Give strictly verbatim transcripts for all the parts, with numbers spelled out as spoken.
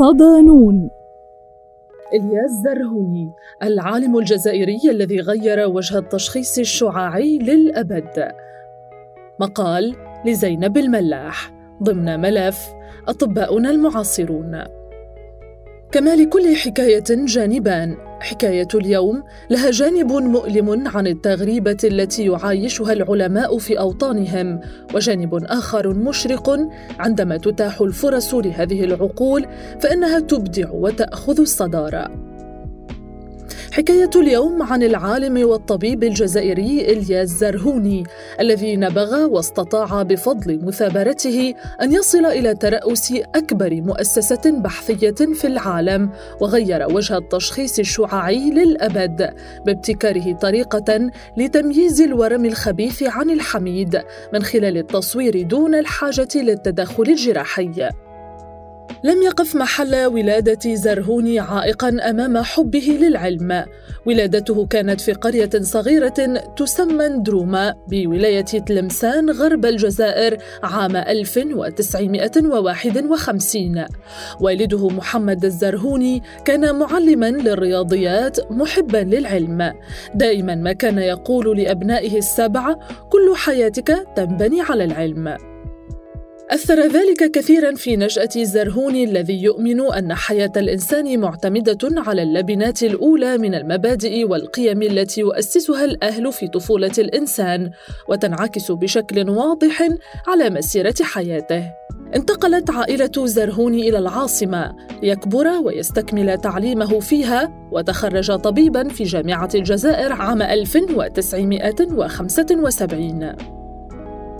صدانون. إلياس زرهوني، العالم الجزائري الذي غير وجه التشخيص الشعاعي للأبد. مقال لزينب الملاح ضمن ملف أطباؤنا المعاصرون. كما لكل حكاية جانبان، حكاية اليوم لها جانب مؤلم عن التغريبة التي يعايشها العلماء في أوطانهم، وجانب آخر مشرق عندما تتاح الفرص لهذه العقول فإنها تبدع وتأخذ الصدارة. حكاية اليوم عن العالم والطبيب الجزائري إلياس زرهوني، الذي نبغ واستطاع بفضل مثابرته أن يصل إلى ترأس أكبر مؤسسة بحثية في العالم، وغير وجه التشخيص الشعاعي للأبد بابتكاره طريقة لتمييز الورم الخبيث عن الحميد من خلال التصوير دون الحاجة للتدخل الجراحي. لم يقف محل ولادة زرهوني عائقاً أمام حبه للعلم. ولادته كانت في قرية صغيرة تسمى ندروما بولاية تلمسان غرب الجزائر عام ألف وتسعمائة وواحد وخمسين. والده محمد الزرهوني كان معلماً للرياضيات محباً للعلم، دائماً ما كان يقول لأبنائه السبع: كل حياتك تنبني على العلم. أثر ذلك كثيراً في نشأة الزرهوني، الذي يؤمن أن حياة الإنسان معتمدة على اللبنات الأولى من المبادئ والقيم التي يؤسسها الأهل في طفولة الإنسان، وتنعكس بشكل واضح على مسيرة حياته. انتقلت عائلة زرهوني إلى العاصمة ليكبر ويستكمل تعليمه فيها، وتخرج طبيباً في جامعة الجزائر عام ألف وتسعمائة وخمسة وسبعين.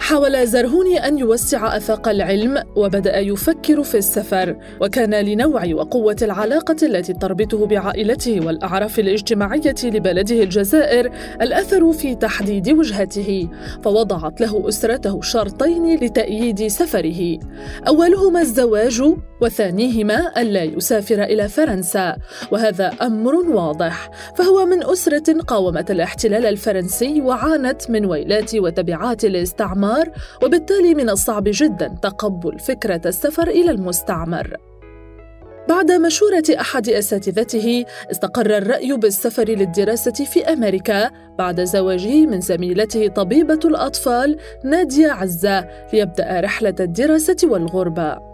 حاول زرهوني أن يوسع آفاق العلم وبدأ يفكر في السفر، وكان لنوع وقوة العلاقة التي تربطه بعائلته والأعراف الاجتماعية لبلده الجزائر الأثر في تحديد وجهته، فوضعت له أسرته شرطين لتأييد سفره، أولهما الزواج وثانيهما ألا يسافر إلى فرنسا، وهذا أمر واضح، فهو من أسرة قاومت الاحتلال الفرنسي وعانت من ويلات وتبعات الاستعمار، وبالتالي من الصعب جدا تقبل فكرة السفر إلى المستعمر. بعد مشورة أحد أساتذته استقر الرأي بالسفر للدراسة في أمريكا بعد زواجه من زميلته طبيبة الأطفال نادية عزة ليبدأ رحلة الدراسة والغربة.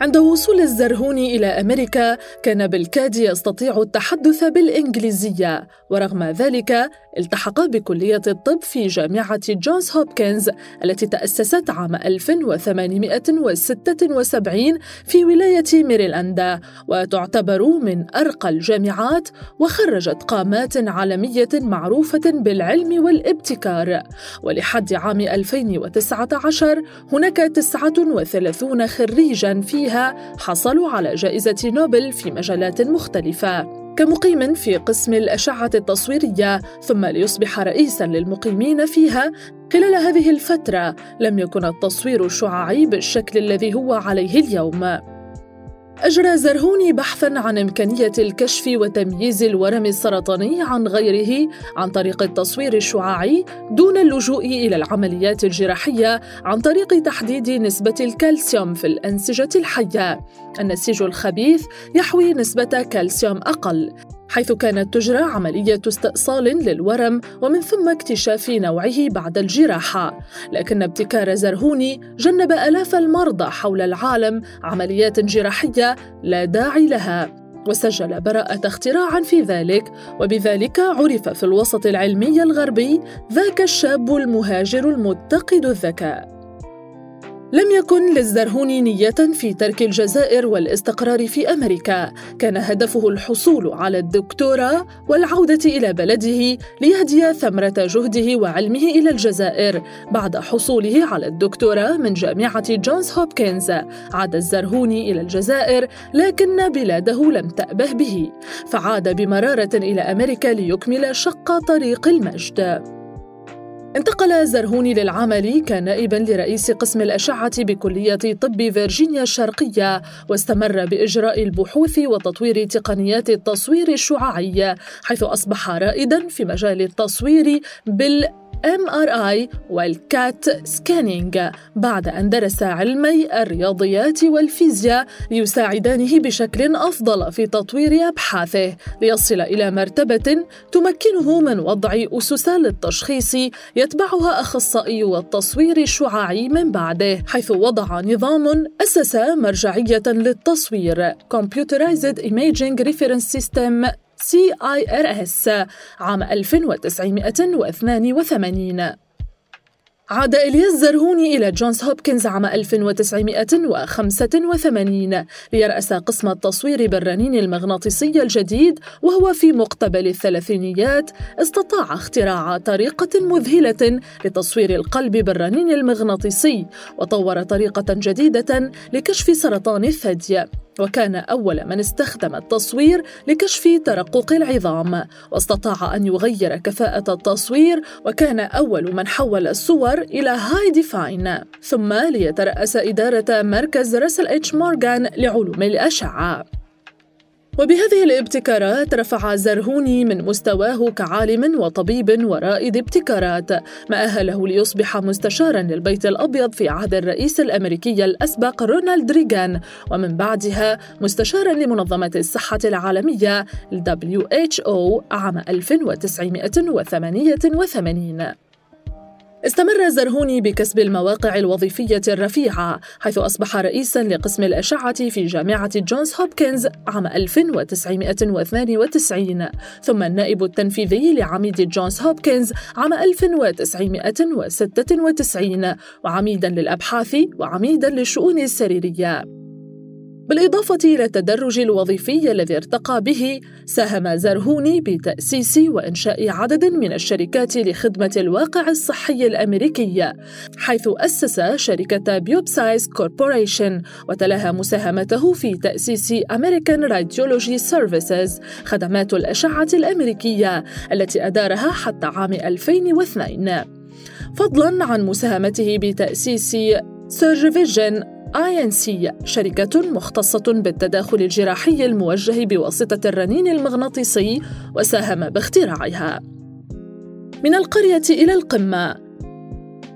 عند وصول الزرهوني إلى أمريكا كان بالكاد يستطيع التحدث بالإنجليزية، ورغم ذلك التحق بكلية الطب في جامعة جونز هوبكنز التي تأسست عام ألف وثمانمائة وستة وسبعين في ولاية ميريلاندا، وتعتبر من أرقى الجامعات، وخرجت قامات عالمية معروفة بالعلم والابتكار. ولحد عام ألفين وتسعة عشر هناك تسعة وثلاثين خريجاً فيها حصلوا على جائزة نوبل في مجالات مختلفة، كمقيم في قسم الأشعة التصويرية، ثم ليصبح رئيساً للمقيمين فيها. خلال هذه الفترة لم يكن التصوير الشعاعي بالشكل الذي هو عليه اليوم. أجرى زرهوني بحثاً عن إمكانية الكشف وتمييز الورم السرطاني عن غيره عن طريق التصوير الشعاعي دون اللجوء إلى العمليات الجراحية، عن طريق تحديد نسبة الكالسيوم في الأنسجة الحية. النسيج الخبيث يحوي نسبة كالسيوم أقل، حيث كانت تجرى عملية استئصال للورم ومن ثم اكتشاف نوعه بعد الجراحة. لكن ابتكار زرهوني جنب آلاف المرضى حول العالم عمليات جراحية لا داعي لها، وسجل براءة اختراعاً في ذلك، وبذلك عرف في الوسط العلمي الغربي ذاك الشاب المهاجر المتقد الذكاء. لم يكن للزرهوني نية في ترك الجزائر والاستقرار في أمريكا، كان هدفه الحصول على الدكتوراه والعودة إلى بلده ليهدي ثمرة جهده وعلمه إلى الجزائر. بعد حصوله على الدكتوراه من جامعة جونز هوبكنز عاد الزرهوني إلى الجزائر، لكن بلاده لم تأبه به، فعاد بمرارة إلى أمريكا ليكمل شق طريق المجد. انتقل زرهوني للعمل كنائباً لرئيس قسم الأشعة بكلية طب فيرجينيا الشرقية، واستمر بإجراء البحوث وتطوير تقنيات التصوير الشعاعي، حيث أصبح رائداً في مجال التصوير بال إم آر آي والكات سكانينج، بعد أن درس علمي الرياضيات والفيزياء ليساعدانه بشكل أفضل في تطوير أبحاثه ليصل إلى مرتبة تمكنه من وضع أسس للتشخيص يتبعها أخصائي التصوير الشعاعي من بعده، حيث وضع نظام أسس مرجعية للتصوير Computerized Imaging Reference System سي آي آر إس عام ألف وتسعمائة واثنين وثمانين. عاد إلياس زرهوني إلى جونز هوبكنز عام ألف وتسعمائة وخمسة وثمانين ليرأس قسم التصوير بالرنين المغناطيسي الجديد، وهو في مقتبل الثلاثينيات استطاع اختراع طريقة مذهلة لتصوير القلب بالرنين المغناطيسي، وطور طريقة جديدة لكشف سرطان الثدي، وكان أول من استخدم التصوير لكشف ترقق العظام، واستطاع أن يغير كفاءة التصوير، وكان أول من حول الصور إلى هاي ديفاين، ثم ليترأس إدارة مركز رسل اتش مورغان لعلوم الأشعة. وبهذه الابتكارات رفع زرهوني من مستواه كعالم وطبيب ورائد ابتكارات، ما أهله ليصبح مستشارا للبيت الأبيض في عهد الرئيس الأمريكي الأسبق رونالد ريغان، ومن بعدها مستشارا لمنظمة الصحة العالمية دبليو إتش أو عام ألف وتسعمائة وثمانية وثمانين. استمر زرهوني بكسب المواقع الوظيفية الرفيعة، حيث أصبح رئيساً لقسم الأشعة في جامعة جونز هوبكنز عام ألف وتسعمائة واثنين وتسعين، ثم النائب التنفيذي لعميد جونز هوبكنز عام ألف وتسعمائة وستة وتسعين، وعميداً للأبحاث وعميداً للشؤون السريرية. بالإضافة إلى التدرج الوظيفي الذي ارتقى به، ساهم زرهوني بتأسيس وإنشاء عدد من الشركات لخدمة الواقع الصحي الأمريكي، حيث أسس شركة بيوبسايز كوربوريشن، وتلاها مساهمته في تأسيس American Radiology Services خدمات الأشعة الأمريكية التي أدارها حتى عام ألفين واثنين، فضلاً عن مساهمته بتأسيس SurgeVision آي إن سي، شركة مختصة بالتداخل الجراحي الموجه بواسطة الرنين المغناطيسي، وساهم باختراعها. من القرية إلى القمة.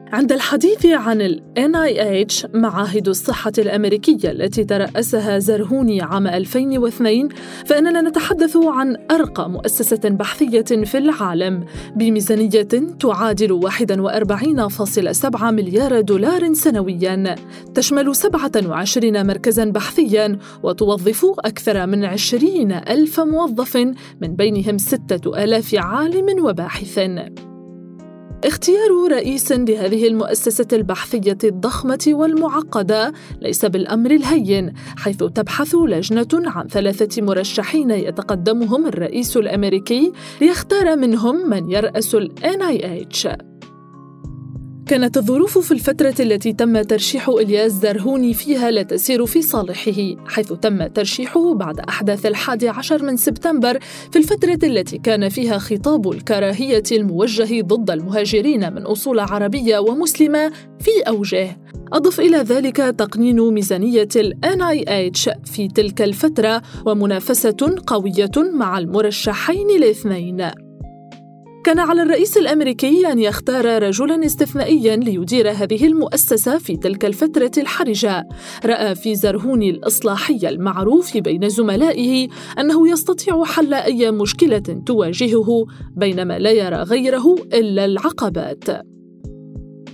عند الحديث عن ال إن آي إتش، معاهد الصحة الأمريكية التي ترأسها زرهوني عام ألفين واثنين، فإننا نتحدث عن أرقى مؤسسة بحثية في العالم بميزانية تعادل واحد وأربعين فاصلة سبعة مليار دولار سنوياً، تشمل سبعة وعشرين مركزاً بحثياً، وتوظف أكثر من عشرين ألف موظف، من بينهم ستة آلاف عالم وباحث. اختيار رئيس لهذه المؤسسة البحثية الضخمة والمعقدة ليس بالأمر الهين، حيث تبحث لجنة عن ثلاثة مرشحين يتقدمهم الرئيس الأمريكي ليختار منهم من يرأس ال إن آي إتش. كانت الظروف في الفترة التي تم ترشيح إلياس زرهوني فيها لا تسير في صالحه، حيث تم ترشيحه بعد أحداث الحادي عشر من سبتمبر، في الفترة التي كان فيها خطاب الكراهية الموجه ضد المهاجرين من أصول عربية ومسلمة في أوجه. أضف إلى ذلك تقنين ميزانية ال إن آي إتش في تلك الفترة، ومنافسة قوية مع المرشحين الاثنين. كان على الرئيس الأمريكي أن يختار رجلاً استثنائياً ليدير هذه المؤسسة في تلك الفترة الحرجة. رأى في زرهوني الإصلاحي المعروف بين زملائه أنه يستطيع حل أي مشكلة تواجهه، بينما لا يرى غيره إلا العقبات.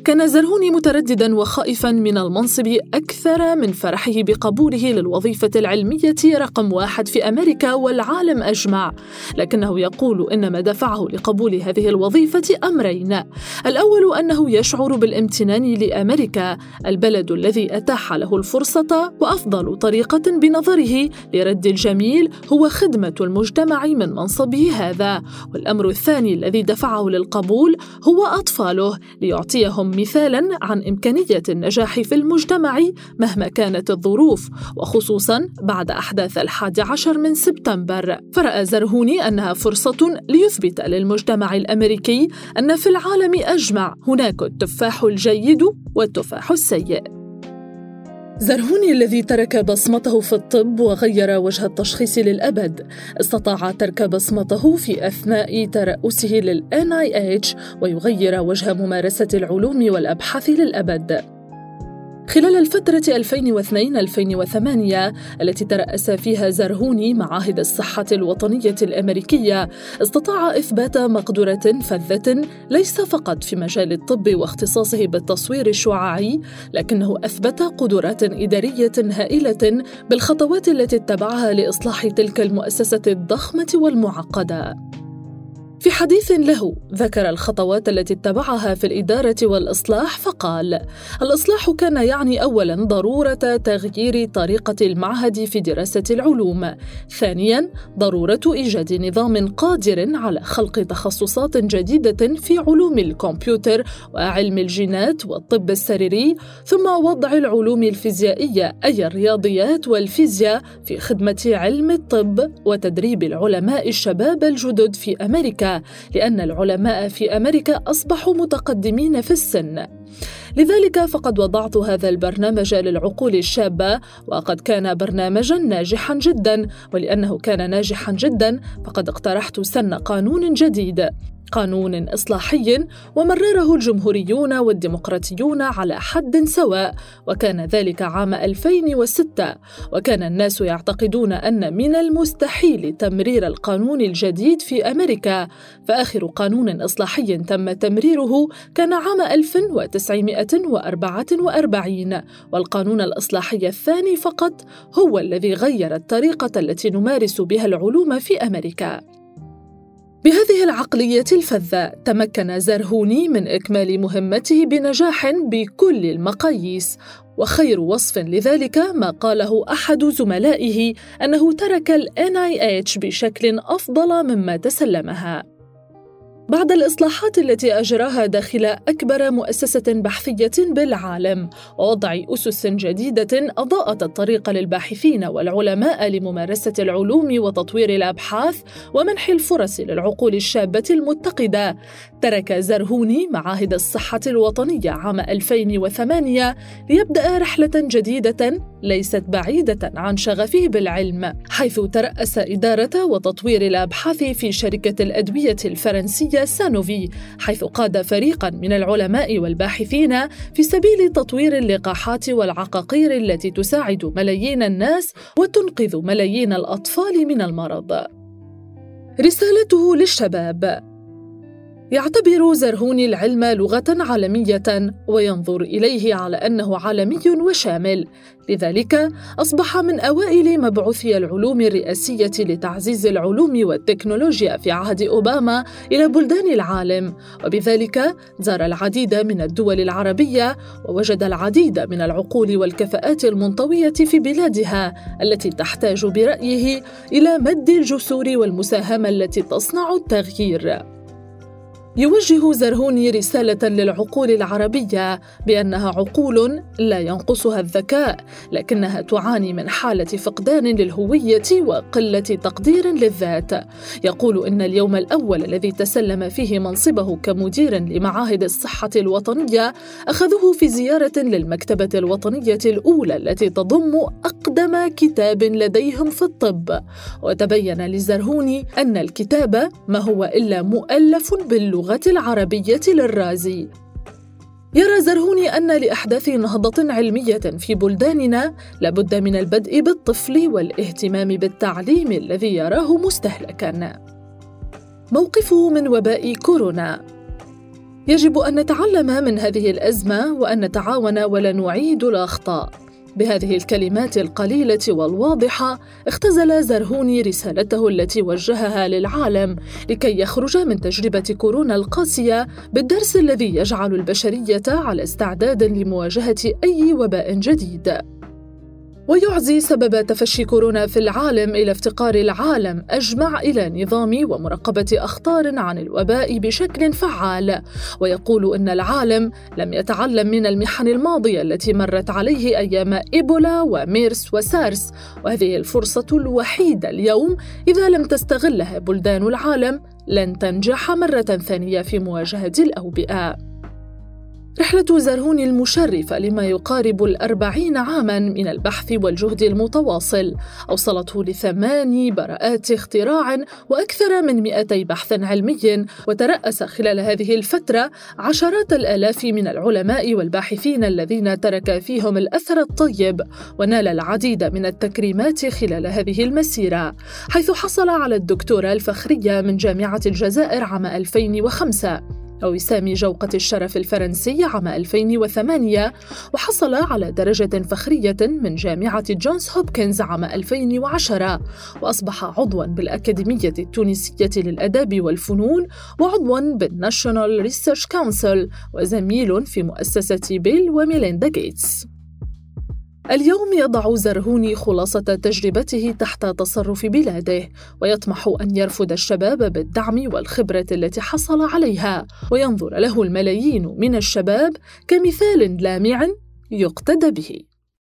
كان زرهوني متردداً وخائفاً من المنصب أكثر من فرحه بقبوله للوظيفة العلمية رقم واحد في أمريكا والعالم أجمع، لكنه يقول إن ما دفعه لقبول هذه الوظيفة أمرين. الأول أنه يشعر بالامتنان لأمريكا، البلد الذي أتاح له الفرصة، وأفضل طريقة بنظره لرد الجميل هو خدمة المجتمع من منصبه هذا. والأمر الثاني الذي دفعه للقبول هو أطفاله، ليعطيهم مثالاً عن إمكانية النجاح في المجتمع مهما كانت الظروف، وخصوصاً بعد أحداث الحادي عشر من سبتمبر. فرأى زرهوني أنها فرصة ليثبت للمجتمع الأمريكي أن في العالم أجمع هناك التفاح الجيد والتفاح السيء. زرهوني الذي ترك بصمته في الطب وغير وجه التشخيص للأبد استطاع ترك بصمته في أثناء ترأسه لل إن آي إتش ويغير وجه ممارسة العلوم والأبحاث للأبد. خلال الفترة ألفين واثنين إلى ألفين وثمانية التي ترأس فيها زرهوني معاهد الصحة الوطنية الأمريكية استطاع إثبات مقدرة فذة ليس فقط في مجال الطب واختصاصه بالتصوير الشعاعي، لكنه أثبت قدرات إدارية هائلة بالخطوات التي اتبعها لإصلاح تلك المؤسسة الضخمة والمعقدة. في حديث له ذكر الخطوات التي اتبعها في الإدارة والإصلاح فقال: الإصلاح كان يعني أولاً ضرورة تغيير طريقة المعهد في دراسة العلوم، ثانياً ضرورة إيجاد نظام قادر على خلق تخصصات جديدة في علوم الكمبيوتر وعلم الجينات والطب السريري، ثم وضع العلوم الفيزيائية أي الرياضيات والفيزياء في خدمة علم الطب وتدريب العلماء الشباب الجدد في أمريكا، لأن العلماء في أمريكا أصبحوا متقدمين في السن. لذلك فقد وضعت هذا البرنامج للعقول الشابة، وقد كان برنامجا ناجحا جدا، ولأنه كان ناجحا جدا فقد اقترحت سن قانون جديد، قانون إصلاحي، ومرره الجمهوريون والديمقراطيون على حد سواء، وكان ذلك عام ألفين وستة. وكان الناس يعتقدون أن من المستحيل تمرير القانون الجديد في أمريكا، فآخر قانون إصلاحي تم تمريره كان عام ألف وتسعمائة وأربعة وأربعين، والقانون الإصلاحي الثاني فقط هو الذي غير الطريقة التي نمارس بها العلوم في أمريكا. بهذه العقلية الفذة تمكن زرهوني من إكمال مهمته بنجاح بكل المقاييس، وخير وصف لذلك ما قاله أحد زملائه أنه ترك ال إن آي إتش بشكل أفضل مما تسلمها. بعد الإصلاحات التي أجراها داخل أكبر مؤسسة بحثية بالعالم ووضع أسس جديدة أضاءت الطريق للباحثين والعلماء لممارسة العلوم وتطوير الأبحاث ومنح الفرص للعقول الشابة المتقدة، ترك زرهوني معاهد الصحة الوطنية عام ألفين وثمانية ليبدأ رحلة جديدة ليست بعيدة عن شغفه بالعلم، حيث ترأس إدارة وتطوير الأبحاث في شركة الأدوية الفرنسية سانوفي، حيث قاد فريقاً من العلماء والباحثين في سبيل تطوير اللقاحات والعقاقير التي تساعد ملايين الناس وتنقذ ملايين الأطفال من المرض. رسالته للشباب: يعتبر زرهوني العلم لغة عالمية وينظر إليه على أنه عالمي وشامل، لذلك أصبح من أوائل مبعوثي العلوم الرئاسية لتعزيز العلوم والتكنولوجيا في عهد أوباما إلى بلدان العالم، وبذلك زار العديد من الدول العربية ووجد العديد من العقول والكفاءات المنطوية في بلادها التي تحتاج برأيه إلى مد الجسور والمساهمة التي تصنع التغيير. يوجه زرهوني رسالة للعقول العربية بأنها عقول لا ينقصها الذكاء، لكنها تعاني من حالة فقدان للهوية وقلة تقدير للذات. يقول إن اليوم الأول الذي تسلم فيه منصبه كمدير لمعاهد الصحة الوطنية أخذه في زيارة للمكتبة الوطنية الأولى التي تضم أقدم كتاب لديهم في الطب، وتبين لزرهوني أن الكتاب ما هو إلا مؤلف باللغة اللغة العربية للرازي. يرى زرهوني أن لإحداث نهضة علمية في بلداننا لابد من البدء بالطفل والاهتمام بالتعليم الذي يراه مستهلكاً. موقفه من وباء كورونا: يجب أن نتعلم من هذه الأزمة وأن نتعاون ولا نعيد الأخطاء. بهذه الكلمات القليلة والواضحة اختزل زرهوني رسالته التي وجهها للعالم لكي يخرج من تجربة كورونا القاسية بالدرس الذي يجعل البشرية على استعداد لمواجهة أي وباء جديد. ويعزي سبب تفشي كورونا في العالم إلى افتقار العالم أجمع إلى نظام ومراقبة أخطار عن الوباء بشكل فعال، ويقول إن العالم لم يتعلم من المحن الماضية التي مرت عليه أيام إيبولا وميرس وسارس، وهذه الفرصة الوحيدة اليوم إذا لم تستغلها بلدان العالم لن تنجح مرة ثانية في مواجهة الأوبئة. رحلة زرهوني المشرفة لما يقارب الأربعين عاماً من البحث والجهد المتواصل أوصلته لثماني براءات اختراع وأكثر من مئتي بحثاً علمي، وترأس خلال هذه الفترة عشرات الآلاف من العلماء والباحثين الذين ترك فيهم الأثر الطيب، ونال العديد من التكريمات خلال هذه المسيرة، حيث حصل على الدكتوراه الفخرية من جامعة الجزائر عام ألفين وخمسة ووسام جوقة الشرف الفرنسي عام ألفين وثمانية، وحصل على درجة فخرية من جامعة جونز هوبكنز عام ألفين وعشرة، وأصبح عضواً بالأكاديمية التونسية للآداب والفنون وعضواً بالناشونال ريسيرش كونسل وزميل في مؤسسة بيل وميليندا غيتس. اليوم يضع زرهوني خلاصة تجربته تحت تصرف بلاده، ويطمح أن يرفد الشباب بالدعم والخبرة التي حصل عليها، وينظر له الملايين من الشباب كمثال لامع يقتدى به.